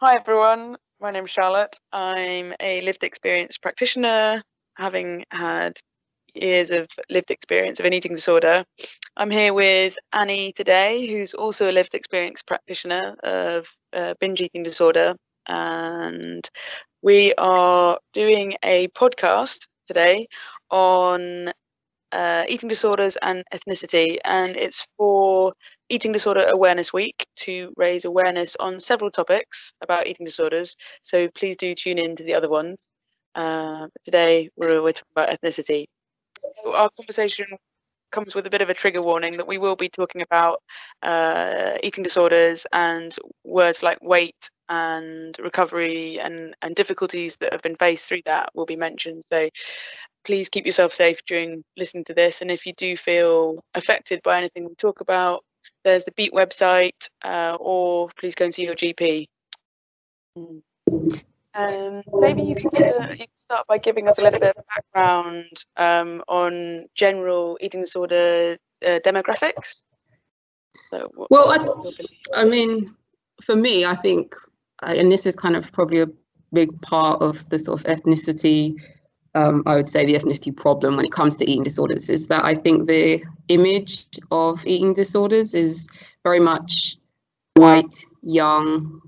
Hi everyone, my name's Charlotte. I'm a lived experience practitioner, having had years of lived experience of an eating disorder. I'm here with Annie today, who's also a lived experience practitioner of binge eating disorder. And we are doing a podcast today on eating disorders and ethnicity. And it's for Eating Disorder Awareness Week to raise awareness on several topics about eating disorders, so please do tune in to the other ones. Today we're talking about ethnicity. So our conversation comes with a bit of a trigger warning that we will be talking about eating disorders and words like weight and recovery and difficulties that have been faced through that will be mentioned. So please keep yourself safe during listening to this, and if you do feel affected by anything we talk about, there's the BEAT website, or please go and see your GP. Maybe you can start by giving us a little bit of background on general eating disorder demographics. So I mean, for me, I think, and this is kind of probably a big part of the sort of ethnicity, I would say the ethnicity problem when it comes to eating disorders, is that I think the image of eating disorders is very much white, young,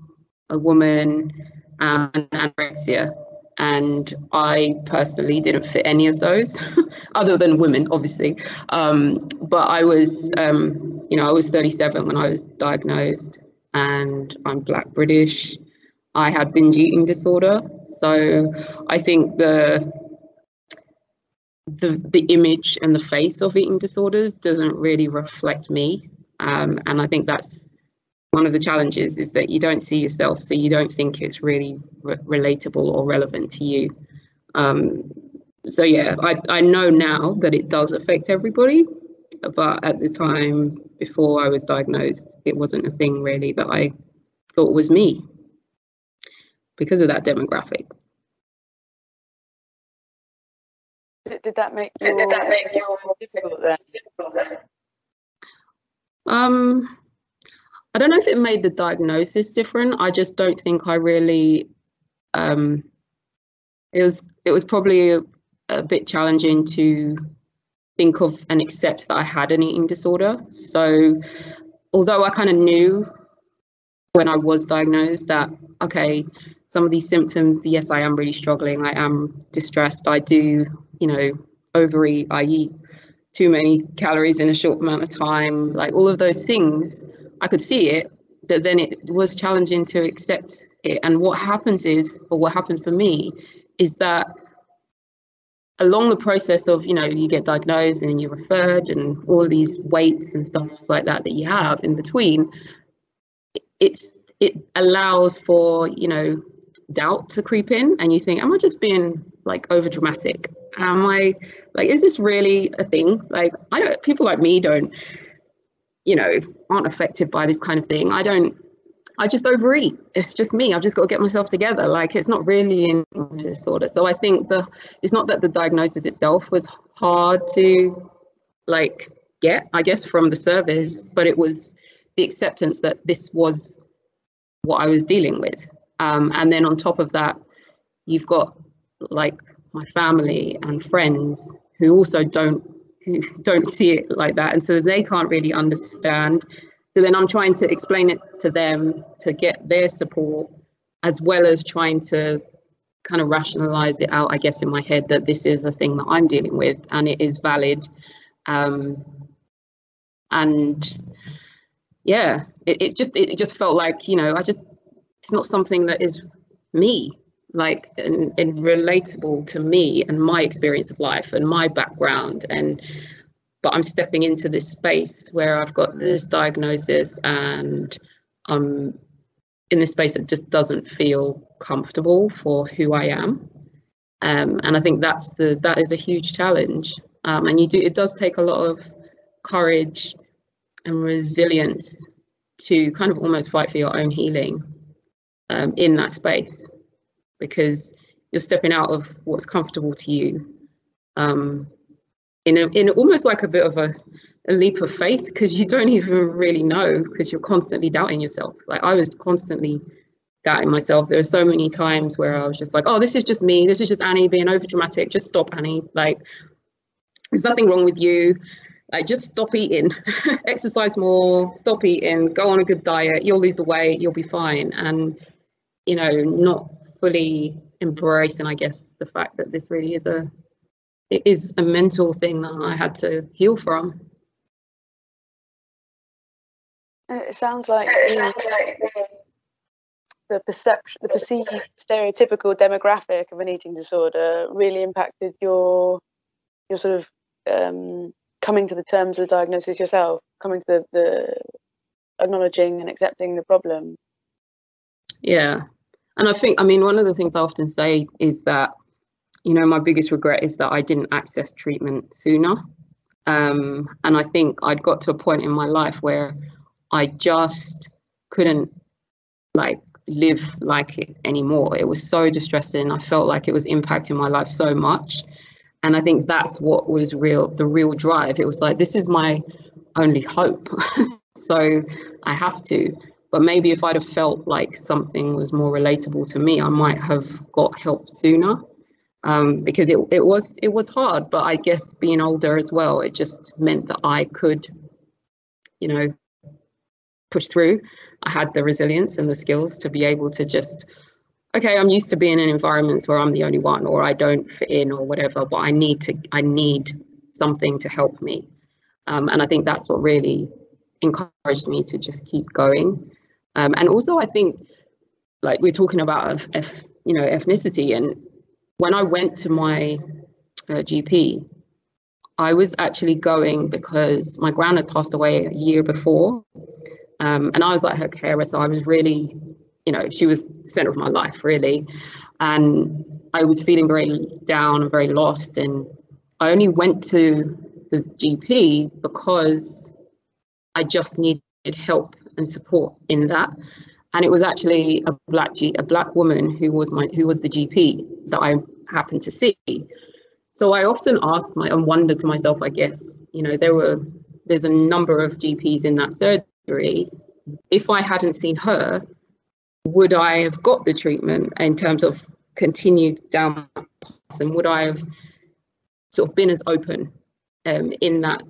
a woman, and anorexia. And I personally didn't fit any of those, other than women, obviously. But I was, I was 37 when I was diagnosed, and I'm Black British. I had binge eating disorder, so I think the image and the face of eating disorders doesn't really reflect me, and I think that's one of the challenges, is that you don't see yourself, so you don't think it's really relatable or relevant to you. So yeah, I know now that it does affect everybody, but at the time before I was diagnosed, it wasn't a thing really that I thought was me because of that demographic. Did that make you difficult then? I don't know if it made the diagnosis different. I just don't think I really. It was probably a bit challenging to think of and accept that I had an eating disorder. So, although I kind of knew when I was diagnosed that, okay, some of these symptoms, yes, I am really struggling. I am distressed. I do, overeat, I eat too many calories in a short amount of time, like all of those things, I could see it, but then it was challenging to accept it. And what happened for me is that along the process of, you get diagnosed and then you're referred and all of these weights and stuff like that you have in between, it allows for, doubt to creep in, and you think, am I just being over dramatic? Am I is this really a thing? I don't, people like me don't, aren't affected by this kind of thing. I just overeat. It's just me. I've just got to get myself together. It's not really an eating disorder. So I think it's not that the diagnosis itself was hard to get, I guess, from the service, but it was the acceptance that this was what I was dealing with. And then on top of that, you've got my family and friends who also don't see it like that, and so they can't really understand. So then I'm trying to explain it to them to get their support, as well as trying to kind of rationalize it out, I guess, in my head, that this is a thing that I'm dealing with and it is valid. And yeah, it just felt like, it's not something that is me, and relatable to me and my experience of life and my background, but I'm stepping into this space where I've got this diagnosis and I'm in this space that just doesn't feel comfortable for who I am, and I think that is a huge challenge, and it does take a lot of courage and resilience to kind of almost fight for your own healing in that space, because you're stepping out of what's comfortable to you, in almost a bit of a leap of faith, because you don't even really know, because you're constantly doubting yourself. I was constantly that in myself. There were so many times where I was just like, oh, this is just me, this is just Annie being overdramatic, just stop, Annie, like there's nothing wrong with you, like just stop eating, exercise more, stop eating, go on a good diet, you'll lose the weight, you'll be fine. And you know, not fully embracing, I guess, the fact that this really is a mental thing that I had to heal from. It sounds like the perceived stereotypical demographic of an eating disorder really impacted your sort of coming to the terms of the diagnosis yourself, coming to the acknowledging and accepting the problem. Yeah, and I think, I mean, one of the things I often say is that, you know, my biggest regret is that I didn't access treatment sooner. And I think I'd got to a point in my life where I just couldn't like live like it anymore. It was so distressing. I felt like it was impacting my life so much. And I think that's what was the real drive. It was like, this is my only hope. So I have to. But maybe if I'd have felt like something was more relatable to me, I might have got help sooner, because it was hard. But I guess being older as well, it just meant that I could, you know, push through. I had the resilience and the skills to be able to just, okay, I'm used to being in environments where I'm the only one, or I don't fit in, or whatever. But I need something to help me, and I think that's what really encouraged me to just keep going. And also, I think, like, we're talking about ethnicity, and when I went to my GP, I was actually going because my gran had passed away a year before, and I was like her carer, so I was really, you know, she was the center of my life, really, and I was feeling very down and very lost. And I only went to the GP because I just needed help and support in that. And it was actually a black woman who was the GP that I happened to see. So I often asked and wondered to myself, I guess, you know, there's a number of GPs in that surgery. If I hadn't seen her, would I have got the treatment in terms of continued down that path? And would I have sort of been as open in that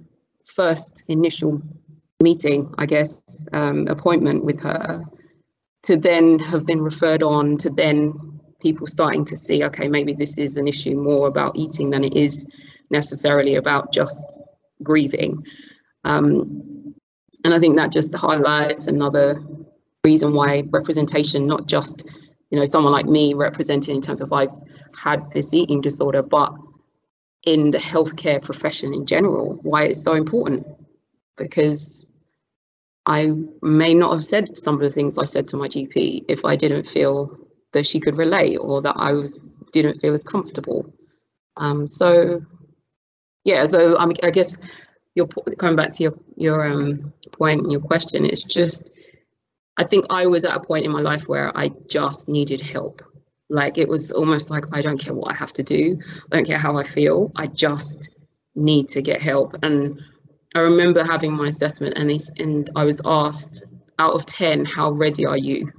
first initial meeting, I guess, appointment with her, to then have been referred on to then people starting to see, okay, maybe this is an issue more about eating than it is necessarily about just grieving. And I think that just highlights another reason why representation, not just, you know, someone like me represented in terms of I've had this eating disorder, but in the healthcare profession in general, why it's so important. Because I may not have said some of the things I said to my GP if I didn't feel that she could relate, or that I didn't feel as comfortable. I guess you're coming back to your point and your question. It's just, I think I was at a point in my life where I just needed help. Like, it was almost like, I don't care what I have to do, I don't care how I feel, I just need to get help. And I remember having my assessment, and I was asked, out of 10, how ready are you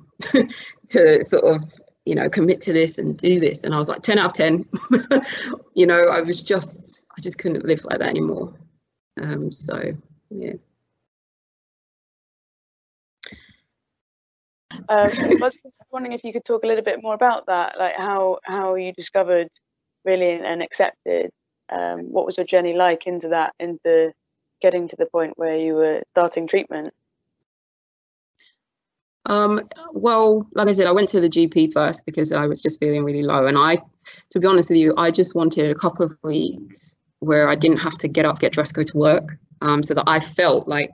to sort of, you know, commit to this and do this? And I was like, 10 out of 10. You know, I just couldn't live like that anymore. So, yeah. I was wondering if you could talk a little bit more about that, like how you discovered really and accepted. What was your journey like into that, into getting to the point where you were starting treatment? Well, like I said, I went to the GP first because I was just feeling really low, and to be honest with you, I just wanted a couple of weeks where I didn't have to get up, get dressed, go to work, so that I felt like,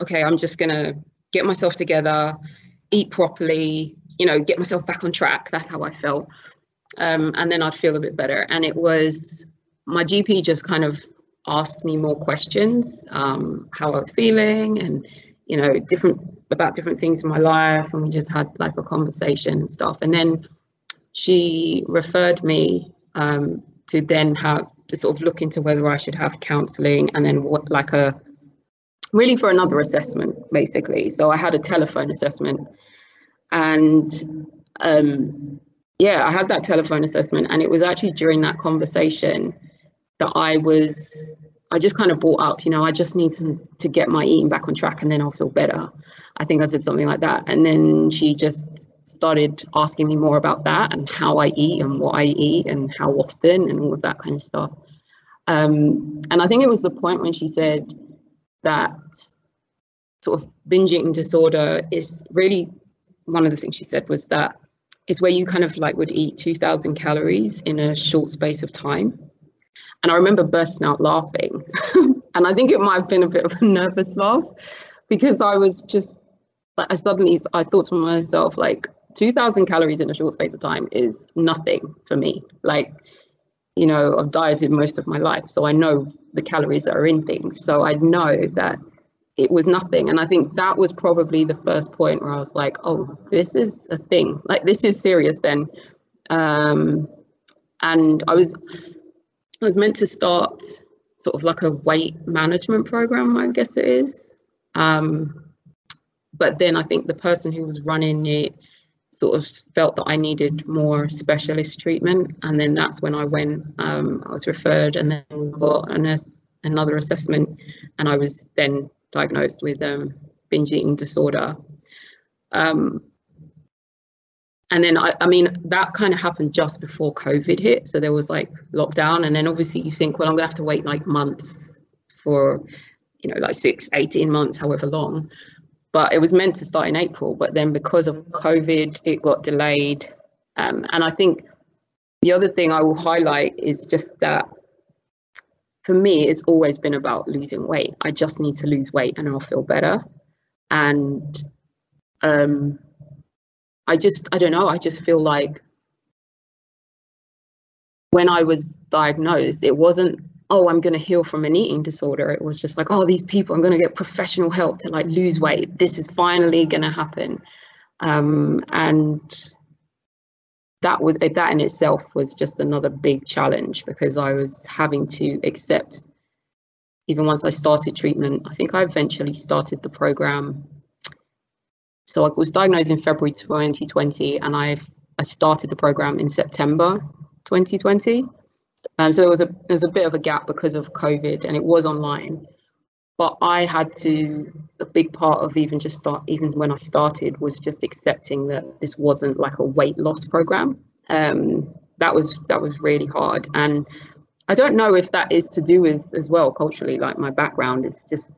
okay, I'm just gonna get myself together, eat properly, you know, get myself back on track. That's how I felt, and then I'd feel a bit better. And it was, my GP just kind of asked me more questions, how I was feeling, and, you know, about different things in my life, and we just had like a conversation and stuff. And then she referred me to then have to sort of look into whether I should have counselling, and then what, like a really for another assessment, basically. So I had a telephone assessment, and yeah, I had that telephone assessment, and it was actually during that conversation that I just kind of brought up, you know, I just need to get my eating back on track and then I'll feel better. I think I said something like that. And then she just started asking me more about that and how I eat and what I eat and how often and all of that kind of stuff. And I think it was the point when she said that sort of binge eating disorder is really, one of the things she said was that it's where you kind of like would eat 2,000 calories in a short space of time. And I remember bursting out laughing. And I think it might have been a bit of a nervous laugh, because I was just like, I thought to myself, like, 2,000 calories in a short space of time is nothing for me. Like, you know, I've dieted most of my life, so I know the calories that are in things. So I know that it was nothing. And I think that was probably the first point where I was like, oh, this is a thing. Like, this is serious then. And I was meant to start sort of like a weight management program, I guess it is. But then I think the person who was running it sort of felt that I needed more specialist treatment. And then that's when I went, I was referred and then got another assessment, and I was then diagnosed with binge eating disorder. And then, I mean, that kind of happened just before COVID hit. So there was like lockdown, and then obviously you think, well, I'm gonna have to wait like months for, you know, like 6, 18 months, however long. But it was meant to start in April, but then because of COVID, it got delayed. And I think the other thing I will highlight is just that for me, it's always been about losing weight. I just need to lose weight and I'll feel better. And I don't know, I just feel like when I was diagnosed, it wasn't, oh, I'm going to heal from an eating disorder. It was just like, oh, these people, I'm going to get professional help to like lose weight. This is finally going to happen. And that in itself was just another big challenge, because I was having to accept, even once I started treatment, I think I eventually started the program. So I was diagnosed in February 2020, and I started the program in September 2020. So there was a bit of a gap because of COVID, and it was online. But I had to, a big part of even when I started, was just accepting that this wasn't like a weight loss program. That was really hard. And I don't know if that is to do with, as well, culturally, like my background is just,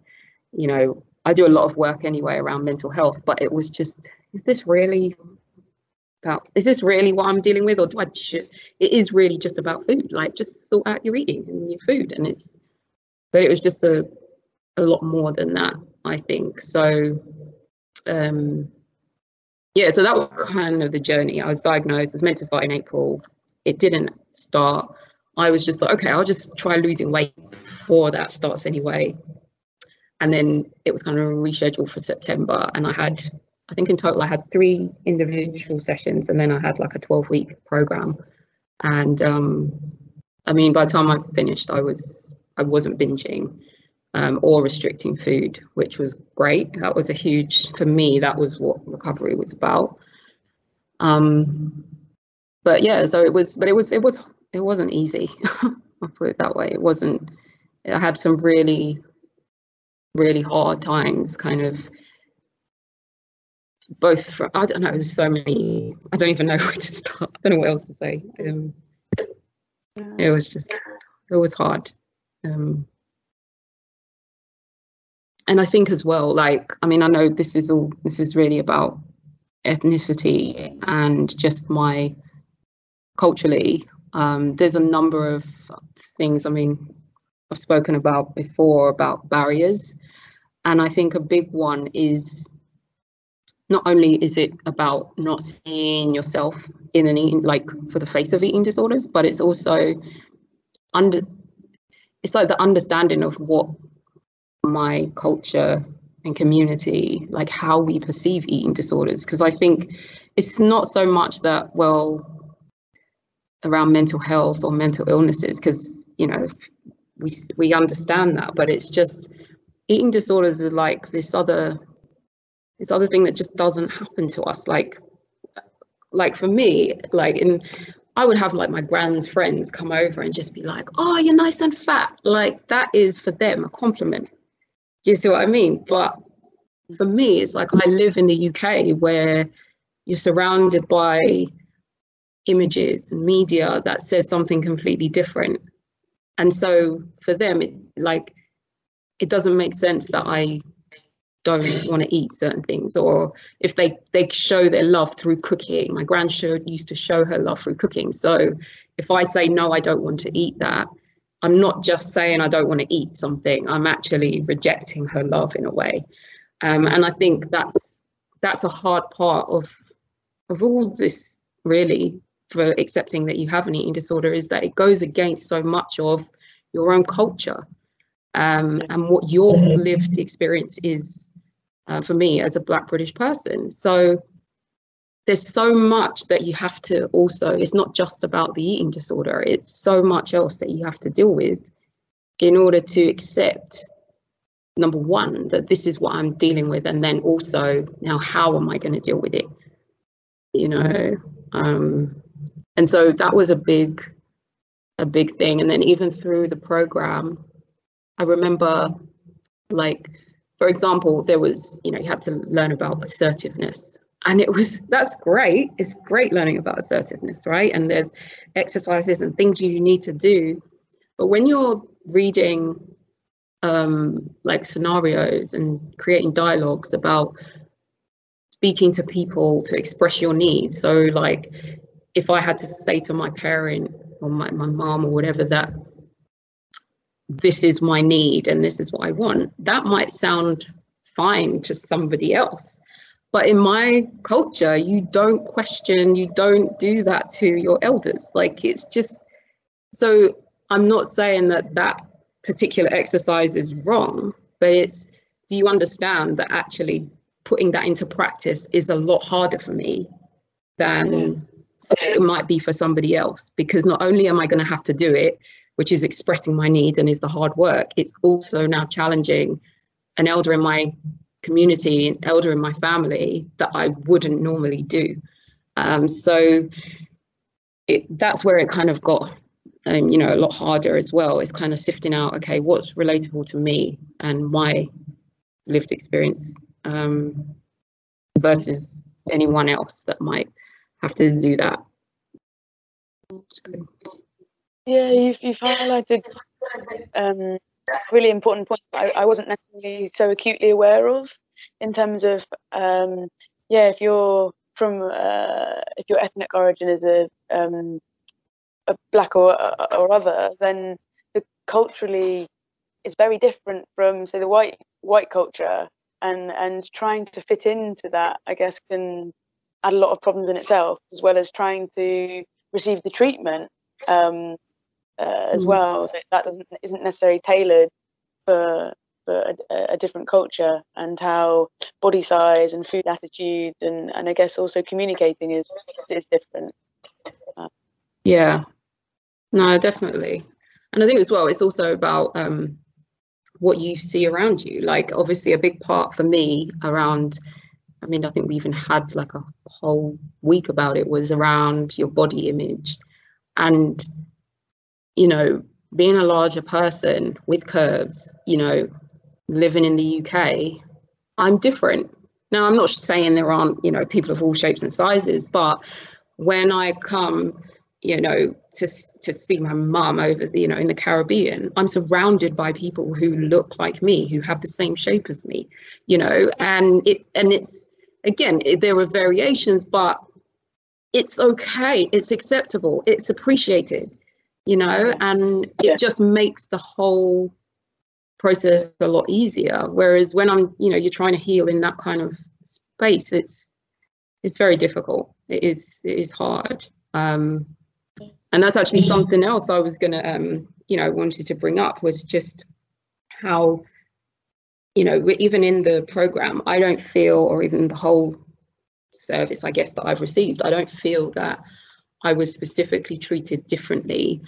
you know, I do a lot of work anyway around mental health, but it was just, is this really what I'm dealing with? Or it is really just about food, like just sort out your eating and your food. And but it was just a lot more than that, I think. So, yeah, so that was kind of the journey. I was diagnosed, it was meant to start in April. It didn't start. I was just like, okay, I'll just try losing weight before that starts anyway. And then it was kind of rescheduled for September. And I think in total, I had 3 individual sessions, and then I had like a 12-week program. And I mean, by the time I finished, I wasn't binging or restricting food, which was great. That was a huge, for me, that was what recovery was about. But yeah, so it wasn't easy. I'll put it that way. It wasn't, I had some really, really hard times, kind of both from, I don't know, there's so many, I don't even know where to start. I don't know what else to say. It was just, it was hard. And I think as well, like, I mean, I know this is really about ethnicity and just my culturally, there's a number of things, I mean, I've spoken about before about barriers. And I think a big one is, not only is it about not seeing yourself in an eating, like for the face of eating disorders, but it's also it's like the understanding of what my culture and community, like how we perceive eating disorders. Because I think it's not so much that, well, around mental health or mental illnesses, because, you know, we understand that, but it's just eating disorders are like this other thing that just doesn't happen to us. Like Like for me, like in, I would have like my grand's friends come over and just be like, oh, you're nice and fat. Like that is for them a compliment. Do you see what I mean? But for me, it's like I live in the UK where you're surrounded by images and media that says something completely different. And so for them, it doesn't make sense that I don't want to eat certain things, or if they show their love through cooking. My grandmother used to show her love through cooking. So if I say, no, I don't want to eat that, I'm not just saying I don't want to eat something, I'm actually rejecting her love in a way. And I think that's a hard part of all this, really, for accepting that you have an eating disorder, is that it goes against so much of your own culture and what your lived experience is for me as a Black British person. So there's so much that you have to also, it's not just about the eating disorder, it's so much else that you have to deal with in order to accept, number one, that this is what I'm dealing with, and then also, now how am I going to deal with it? You know, and so that was a big thing. And then even through the program, I remember, like, for example, there was, you know, you had to learn about assertiveness, and that's great. It's great learning about assertiveness, right? And there's exercises and things you need to do. But when you're reading like scenarios and creating dialogues about speaking to people to express your needs. So like, if I had to say to my parent or my mom or whatever that this is my need and this is what I want, that might sound fine to somebody else. But in my culture, you don't question, you don't do that to your elders. Like it's just, so I'm not saying that particular exercise is wrong, but it's, do you understand that actually putting that into practice is a lot harder for me than it might be for somebody else, because not only am I going to have to do it, which is expressing my needs and is the hard work, it's also now challenging an elder in my community, an elder in my family that I wouldn't normally do. That's where it kind of got, you know, a lot harder as well. It's kind of sifting out, okay, what's relatable to me and my lived experience versus anyone else that might have to do that. Yeah, you've highlighted really important points I wasn't necessarily so acutely aware of, in terms of if you're from if your ethnic origin is a Black or other, then culturally it's very different from, say, the white culture, and trying to fit into that, I guess, can add a lot of problems in itself, as well as trying to receive the treatment as well. So that isn't necessarily tailored for a different culture, and how body size and food attitudes and I guess also communicating is different. Yeah, no, definitely. And I think as well, it's also about what you see around you. Like obviously a big part for me around, I mean, I think we even had like a whole week about it, was around your body image. And, you know, being a larger person with curves, you know, living in the UK, I'm different. Now, I'm not saying there aren't, you know, people of all shapes and sizes, but when I come, you know, to see my mum over, you know, in the Caribbean, I'm surrounded by people who look like me, who have the same shape as me, you know, and it's, again, there are variations, but it's okay, it's acceptable, it's appreciated, you know, and it just makes the whole process a lot easier. Whereas when I'm, you know, you're trying to heal in that kind of space, it's very difficult. It is hard. And that's actually something else I was gonna, you know, wanted to bring up, was just how, you know, even in the program, I don't feel, or even the whole service, I guess, that I've received, I don't feel that I was specifically treated differently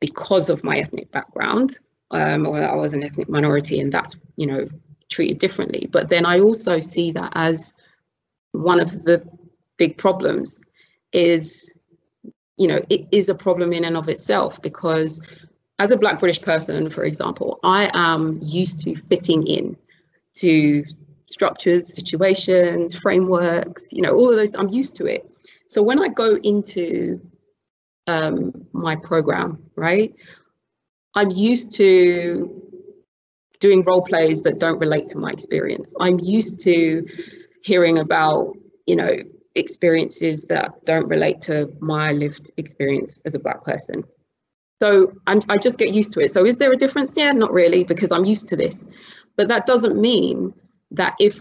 because of my ethnic background, or I was an ethnic minority, and that's, you know, treated differently. But then I also see that as one of the big problems, is, you know, it is a problem in and of itself, because as a Black British person, for example, I am used to fitting in to structures, situations, frameworks, you know, all of those. I'm used to it. So when I go into my program, right, I'm used to doing role plays that don't relate to my experience. I'm used to hearing about, you know, experiences that don't relate to my lived experience as a Black person. So I just get used to it. So is there a difference? Yeah, not really, because I'm used to this. But that doesn't mean that if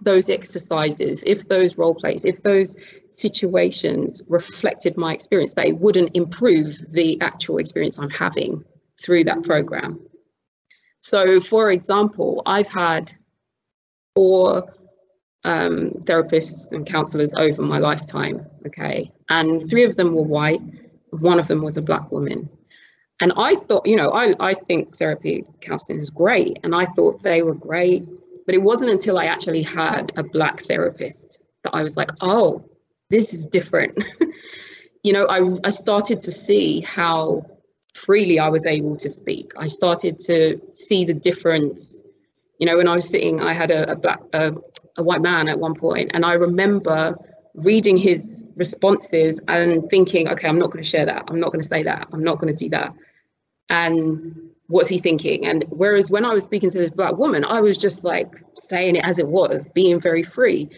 those exercises, if those role plays, if those situations reflected my experience, that it wouldn't improve the actual experience I'm having through that program. So, for example, I've had 4 therapists and counselors over my lifetime, okay, and 3 of them were white, 1 of them was a Black woman. And I thought, you know, I think therapy counseling is great, and I thought they were great, but it wasn't until I actually had a Black therapist that I was like, oh, this is different. You know, I started to see how freely I was able to speak. I started to see the difference. You know, when I was sitting, I had a white man at one point, and I remember reading his responses and thinking, okay, I'm not going to share that. I'm not going to say that. I'm not going to do that. And what's he thinking? And whereas when I was speaking to this Black woman, I was just like saying it as it was, being very free.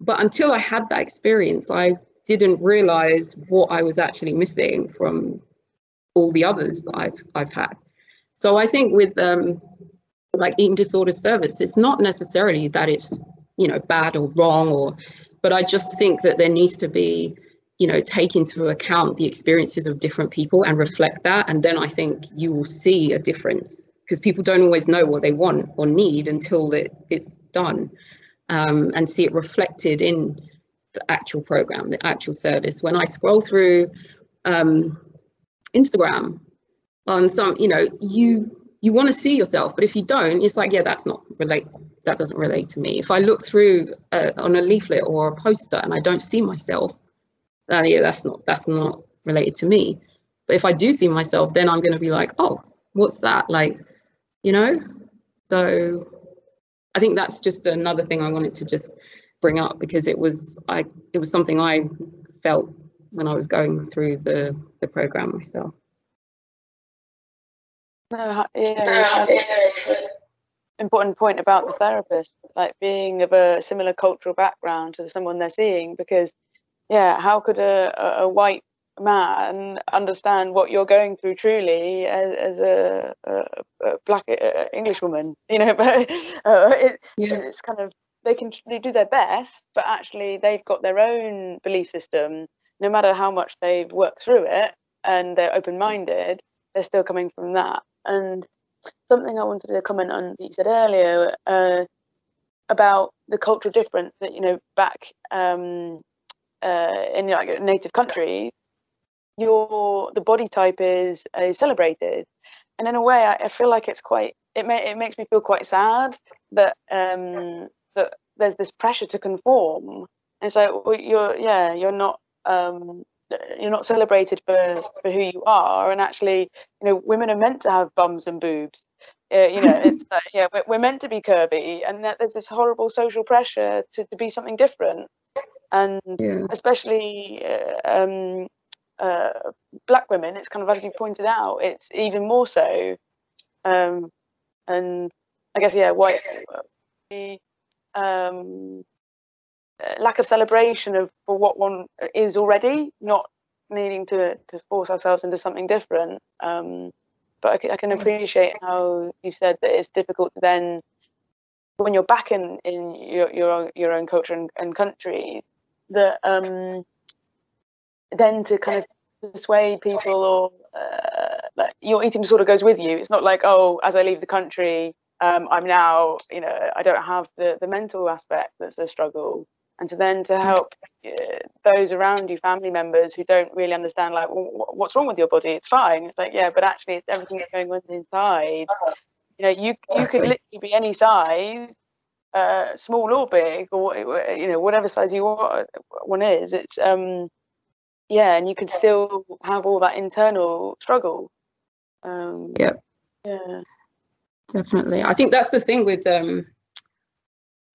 But until I had that experience, I didn't realize what I was actually missing from all the others that I've had. So I think with like eating disorder service, it's not necessarily that it's, you know, bad or wrong, or, but I just think that there needs to be, you know, take into account the experiences of different people and reflect that, and then I think you will see a difference, because people don't always know what they want or need until it's done, and see it reflected in the actual program, the actual service. When I scroll through Instagram on some, you know, you want to see yourself, but if you don't, it's like, yeah, that doesn't relate to me. If I look through on a leaflet or a poster and I don't see myself, yeah, that's not related to me. But if I do see myself, then I'm going to be like, oh, what's that, like, you know. So I think that's just another thing I wanted to just bring up, because it was something I felt when I was going through the program myself. No, yeah, important point about the therapist, like being of a similar cultural background to someone they're seeing, because, yeah, how could a white man understand what you're going through truly as a Black English woman, you know? But it's kind of, they do their best, but actually they've got their own belief system. No matter how much they've worked through it and they're open-minded, they're still coming from that. And something I wanted to comment on that you said earlier about the cultural difference that, you know, back in like native countries, the body type is celebrated. And in a way, I feel like it's quite, it makes me feel quite sad that that there's this pressure to conform. And so you're not celebrated for who you are. And actually, you know, women are meant to have bums and boobs, you know, it's like, yeah, we're meant to be curvy, and that there's this horrible social pressure to be something different. And yeah, especially Black women, it's kind of, as you pointed out, it's even more so. And I guess, yeah, white, lack of celebration for what one is already, not needing to force ourselves into something different. But I can appreciate how you said that it's difficult then when you're back in your own culture and country, that then to kind of persuade people, or like your eating disorder goes with you. It's not like, oh, as I leave the country, I'm now, you know, I don't have the mental aspect that's a struggle. And so then to help those around you, family members who don't really understand, like, well, what's wrong with your body? It's fine. It's like, yeah, but actually it's everything that's going on inside. You know, you could literally be any size, small or big, or whatever size you want one is. It's yeah, and you can still have all that internal struggle. Yeah, definitely. I think that's the thing with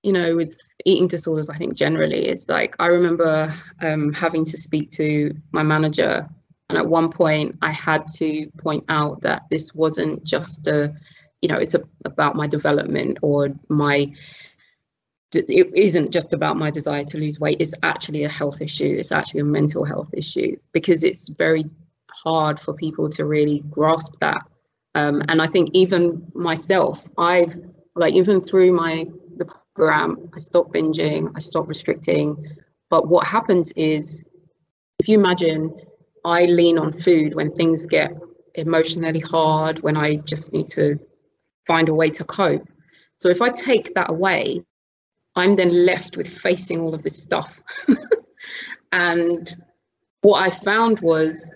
with eating disorders, I think generally is like, I remember having to speak to my manager, and at one point I had to point out that this wasn't just about my development, or it isn't just about my desire to lose weight. It's actually a health issue. It's actually a mental health issue, because it's very hard for people to really grasp that. And I think even myself, I've even through the program, I stopped binging, I stopped restricting. But what happens is, if you imagine, I lean on food when things get emotionally hard, when I just need to find a way to cope. So if I take that away, I'm then left with facing all of this stuff. And what I found was,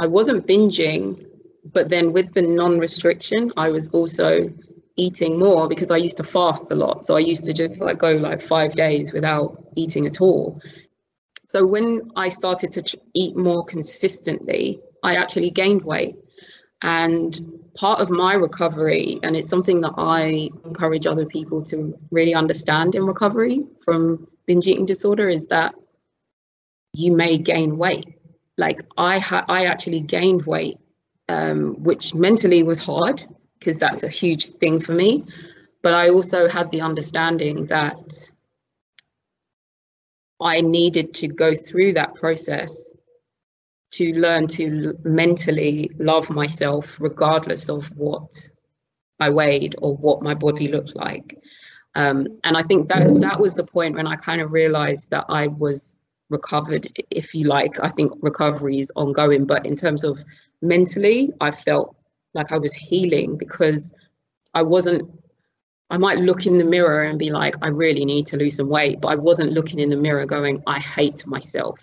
I wasn't binging, but then with the non-restriction, I was also eating more, because I used to fast a lot. So I used to just go 5 days without eating at all. So when I started to eat more consistently, I actually gained weight. And part of my recovery, and it's something that I encourage other people to really understand in recovery from binge eating disorder, is that you may gain weight. I actually gained weight, which mentally was hard, because that's a huge thing for me. But I also had the understanding that I needed to go through that process to learn to mentally love myself, regardless of what I weighed or what my body looked like. And I think that was the point when I kind of realized that I was recovered, if you like. I think recovery is ongoing, but in terms of mentally, I felt like I was healing, because I might look in the mirror and be like, I really need to lose some weight, but I wasn't looking in the mirror going, I hate myself,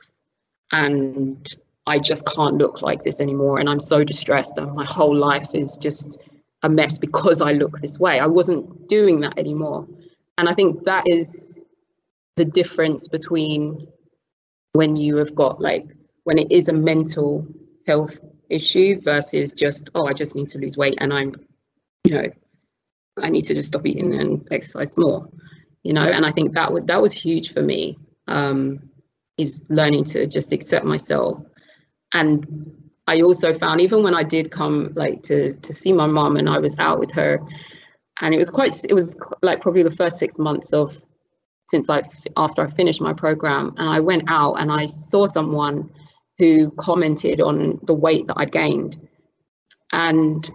and I just can't look like this anymore, and I'm so distressed, and my whole life is just a mess because I look this way. I wasn't doing that anymore. And I think that is the difference between when you have got when it is a mental health issue versus just, oh, I just need to lose weight, and I'm, I need to just stop eating and exercise more, and I think that was huge for me, is learning to just accept myself. And I also found, even when I did come to see my mum, and I was out with her, and it was probably the first 6 months after I finished my program, and I went out and I saw someone who commented on the weight that I gained. And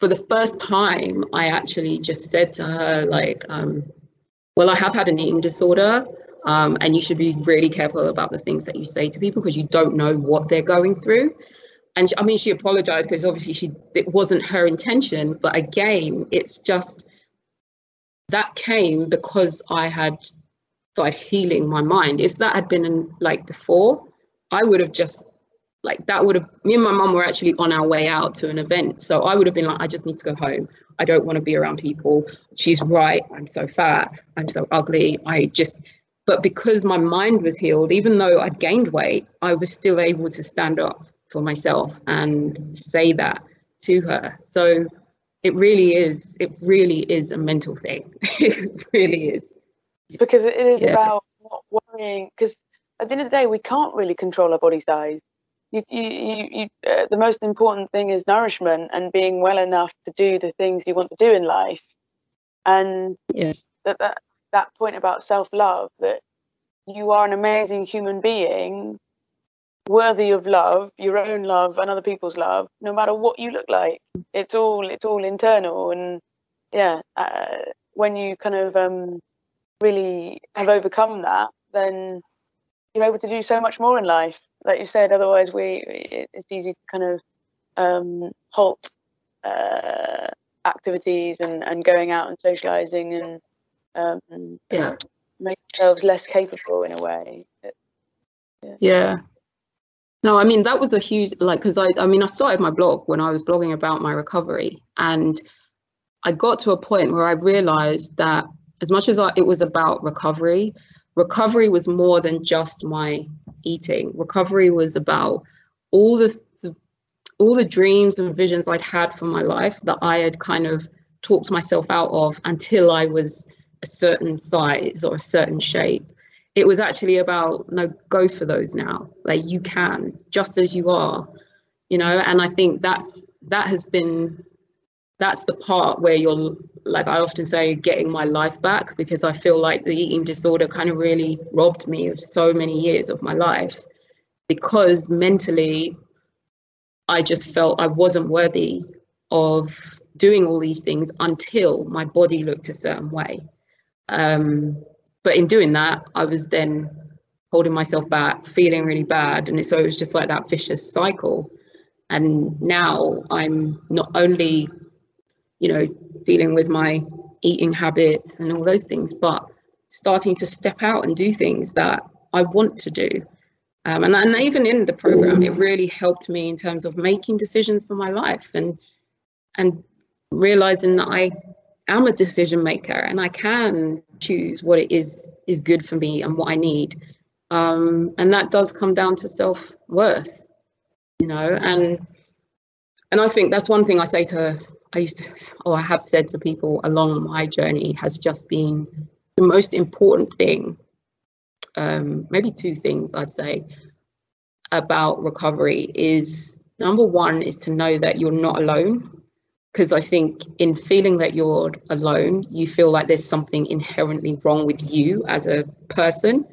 for the first time, I actually just said to her, well, I have had an eating disorder. And you should be really careful about the things that you say to people, because you don't know what they're going through. And she apologized, because obviously it wasn't her intention. But again, it's just that came because I had started healing my mind. If that had been before, I would have just me and my mum were actually on our way out to an event. So I would have been I just need to go home. I don't want to be around people. She's right. I'm so fat. I'm so ugly. But because my mind was healed, even though I'd gained weight, I was still able to stand up for myself and say that to her. So it really is a mental thing. It really is. Because it is about not worrying, because at the end of the day, we can't really control our body size. The most important thing is nourishment and being well enough to do the things you want to do in life. And that point about self-love, that you are an amazing human being, worthy of love, your own love and other people's love, no matter what you look like. It's all internal. And when you kind of really have overcome that, then you're able to do so much more in life, like you said. Otherwise it's easy to kind of halt activities and going out and socializing and make ourselves less capable in a way. No, I mean, that was a huge, because I started my blog when I was blogging about my recovery, and I got to a point where I realized that as much as it was about recovery, recovery was more than just my eating. Recovery was about all the dreams and visions I'd had for my life that I had kind of talked myself out of until I was a certain size or a certain shape. It was actually about, no, go for those now. Like, you can, just as you are, you know. And I think that's the part where you're, like I often say, getting my life back, because I feel like the eating disorder kind of really robbed me of so many years of my life, because mentally I just felt I wasn't worthy of doing all these things until my body looked a certain way. But in doing that, I was then holding myself back, feeling really bad. And so it was just like that vicious cycle. And now I'm not only, you know, dealing with my eating habits and all those things, but starting to step out and do things that I want to do. And even in the program, it really helped me in terms of making decisions for my life, and realizing that I am a decision maker and I can choose what it is good for me and what I need. And that does come down to self-worth, you know. And I think that's one thing I say to, I have said to people along my journey, has just been the most important thing. Maybe two things I'd say about recovery is, number one is to know that you're not alone, because I think in feeling that you're alone, you feel like there's something inherently wrong with you as a person,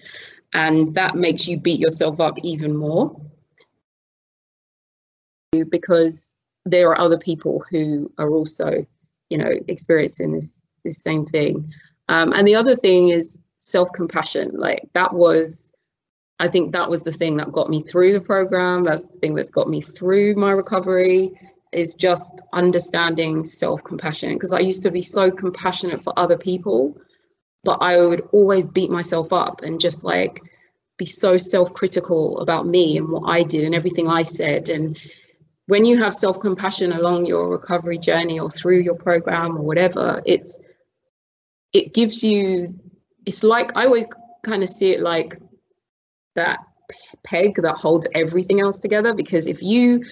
and that makes you beat yourself up even more, because there are other people who are also, you know, experiencing this same thing. And the other thing is self-compassion. Like, that was, I think that was the thing that got me through the program. That's the thing that's got me through my recovery, is just understanding self-compassion, because I used to be so compassionate for other people, but I would always beat myself up and just like be so self-critical about me and what I did and everything I said. And when you have self-compassion along your recovery journey or through your program or whatever, it gives you, it's like, I always kind of see it like that peg that holds everything else together, because if you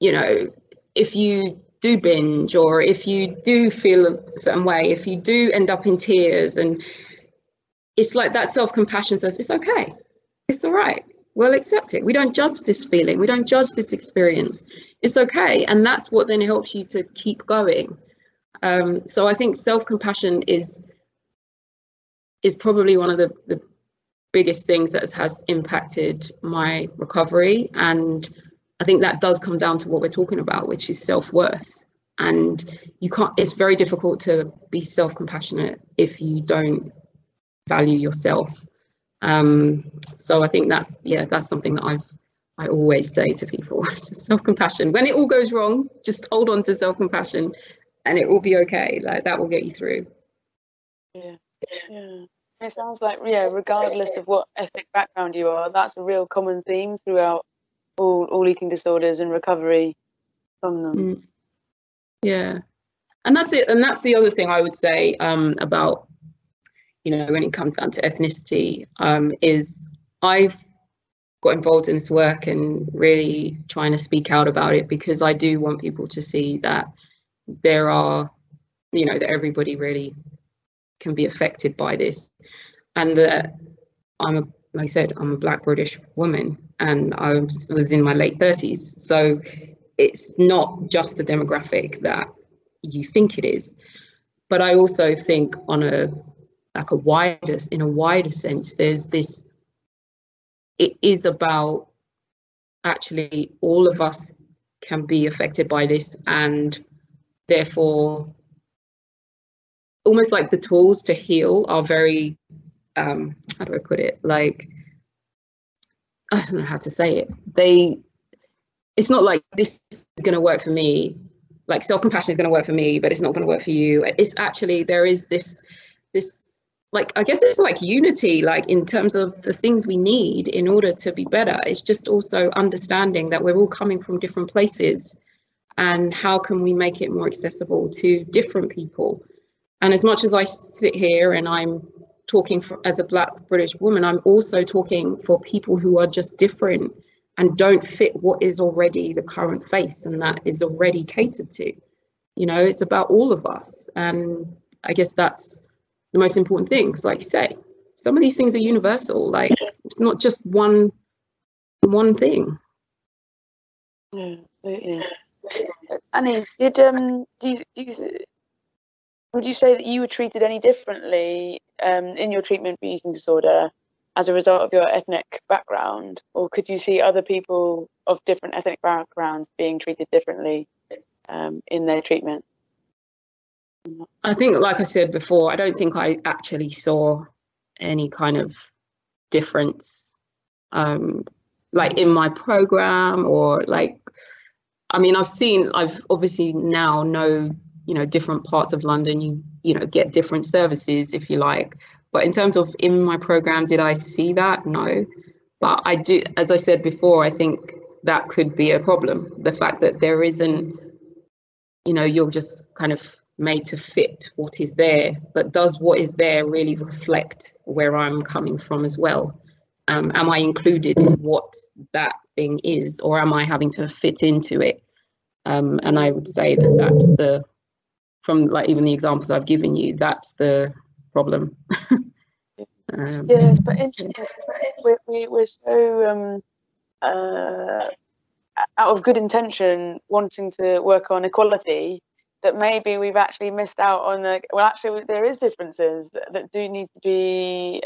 know, if you do binge, or if you do feel a certain way, if you do end up in tears, and it's like that self-compassion says, it's okay, it's all right, we'll accept it, we don't judge this feeling, we don't judge this experience, it's okay. And that's what then helps you to keep going. So I think self-compassion is probably one of the biggest things that has impacted my recovery. And I think that does come down to what we're talking about, which is self-worth. And you can't, it's very difficult to be self-compassionate if you don't value yourself. So I think that's something that I always say to people, just self-compassion. When it all goes wrong, just hold on to self-compassion and it will be okay. Like, that will get you through. Yeah. Yeah, it sounds like, yeah, regardless of what ethnic background you are, that's a real common theme throughout all eating disorders and recovery from them. Yeah, and that's it. And that's the other thing I would say about, you know, when it comes down to ethnicity, is I've got involved in this work and really trying to speak out about it, because I do want people to see that there are, you know, that everybody really can be affected by this. And that I'm a Black British woman, and I was in my late 30s, so it's not just the demographic that you think it is. But I also think on a wider sense, there's this, it is about actually all of us can be affected by this, and therefore almost like the tools to heal are very, how do I put it? Like, I don't know how to say it. It's not like this is going to work for me, like self-compassion is going to work for me, but it's not going to work for you. It's actually, there is this, like, I guess it's like unity, like in terms of the things we need in order to be better. It's just also understanding that we're all coming from different places, and how can we make it more accessible to different people? And as much as I sit here and I'm talking for, as a Black British woman, I'm also talking for people who are just different and don't fit what is already the current face and that is already catered to. You know, it's about all of us. And I guess that's the most important thing, because like you say, some of these things are universal. Like, it's not just one thing. Mm, yeah. Annie, would you say that you were treated any differently in your treatment for eating disorder as a result of your ethnic background, or could you see other people of different ethnic backgrounds being treated differently in their treatment? I think, like I said before, I don't think I actually saw any kind of difference like in my program, or like, I mean, I've obviously now know, you know, different parts of London, you know, get different services if you like, but in terms of in my programs, did I see that? No, but I do, as I said before, I think that could be a problem, the fact that there isn't, you know, you're just kind of made to fit what is there, but does what is there really reflect where I'm coming from as well? Am I included in what that thing is, or am I having to fit into it? And I would say that that's the, from like even the examples I've given you, that's the problem. Yes, but interesting. We're so out of good intention wanting to work on equality that maybe we've actually missed out on the, well, actually there is differences that do need to be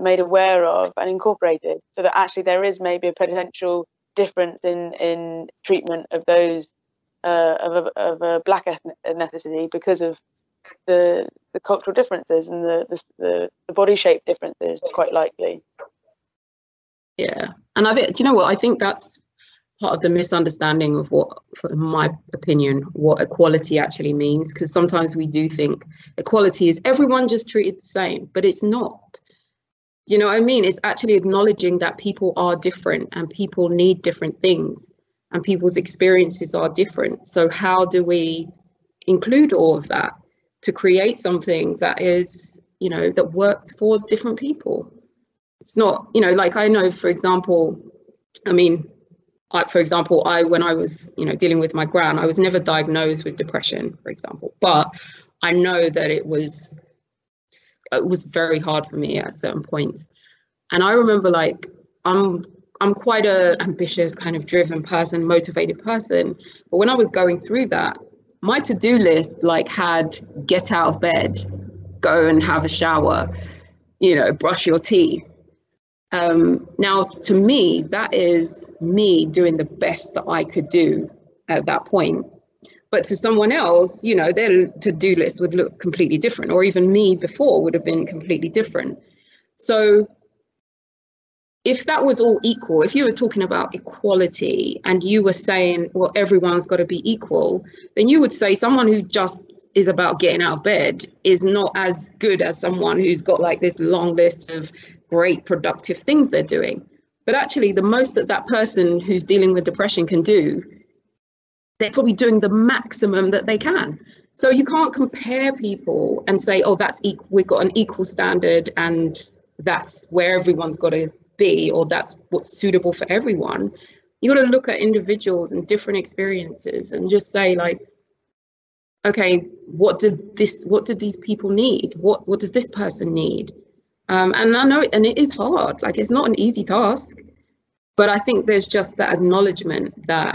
made aware of and incorporated, so that actually there is maybe a potential difference in treatment of those of a Black ethnicity because of the cultural differences and the body shape differences, quite likely. Yeah, and I think, do you know what, I think that's part of the misunderstanding of what, in my opinion, what equality actually means, because sometimes we do think equality is everyone just treated the same, but it's not. You know what I mean? It's actually acknowledging that people are different and people need different things and people's experiences are different. So how do we include all of that to create something that is, you know, that works for different people? It's not, you know, like I know, for example, I mean, when I was, you know, dealing with my gran, I was never diagnosed with depression, for example, but I know that it was very hard for me at certain points. And I remember, like, I'm quite a ambitious, kind of driven person, motivated person, but when I was going through that, my to-do list like had get out of bed, go and have a shower, you know, brush your teeth. Now to me, that is me doing the best that I could do at that point. But to someone else, you know, their to-do list would look completely different, or even me before would have been completely different. So if that was all equal, if you were talking about equality and you were saying, well, everyone's got to be equal, then you would say someone who just is about getting out of bed is not as good as someone who's got like this long list of great productive things they're doing. But actually, the most that that person who's dealing with depression can do, they're probably doing the maximum that they can. So you can't compare people and say, oh, that's equal, we've got an equal standard and that's where everyone's got to be, or that's what's suitable for everyone. You got to look at individuals and different experiences and just say, like, okay, what did these people need? What does this person need? And I know, and it is hard, like it's not an easy task, but I think there's just that acknowledgement that,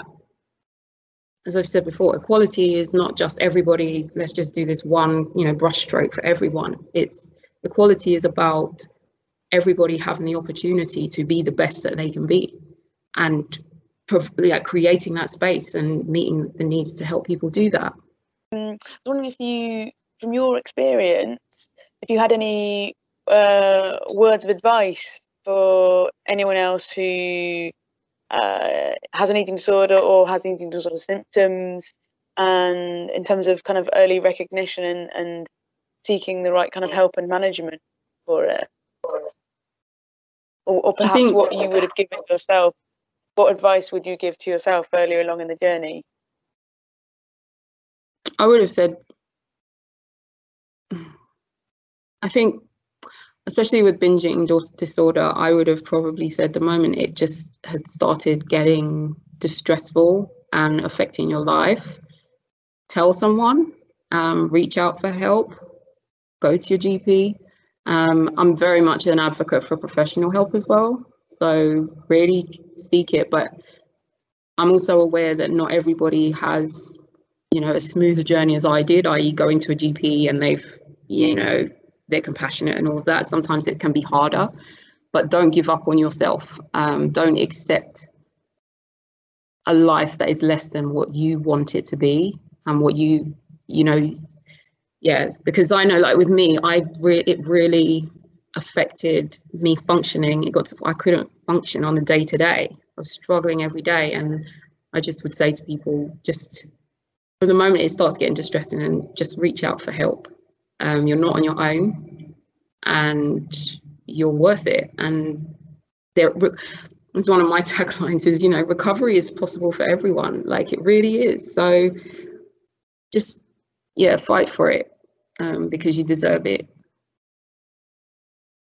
as I've said before, equality is not just everybody, let's just do this one, you know, brush stroke for everyone. It's, equality is about everybody having the opportunity to be the best that they can be, and like creating that space and meeting the needs to help people do that. I was wondering if you, from your experience, if you had any words of advice for anyone else who has an eating disorder or has eating disorder symptoms, and in terms of kind of early recognition and seeking the right kind of help and management for it, or perhaps what you would have given yourself, what advice would you give to yourself earlier along in the journey? I would have said, I think, especially with binging disorder, I would have probably said the moment it just had started getting distressful and affecting your life, tell someone, reach out for help, go to your GP. I'm very much an advocate for professional help as well, so really seek it. But I'm also aware that not everybody has, you know, as smooth a journey as I did, i.e. going to a GP and they've, you know, they're compassionate and all of that. Sometimes it can be harder, but don't give up on yourself. Don't accept a life that is less than what you want it to be and what you, you know, yeah, because I know, like with me, it really affected me functioning. It got to, I couldn't function on a day to day. I was struggling every day, and I just would say to people, just from the moment it starts getting distressing, and just reach out for help. You're not on your own, and you're worth it. And it's one of my taglines is, you know, recovery is possible for everyone. Like, it really is. So just, yeah, fight for it, because you deserve it.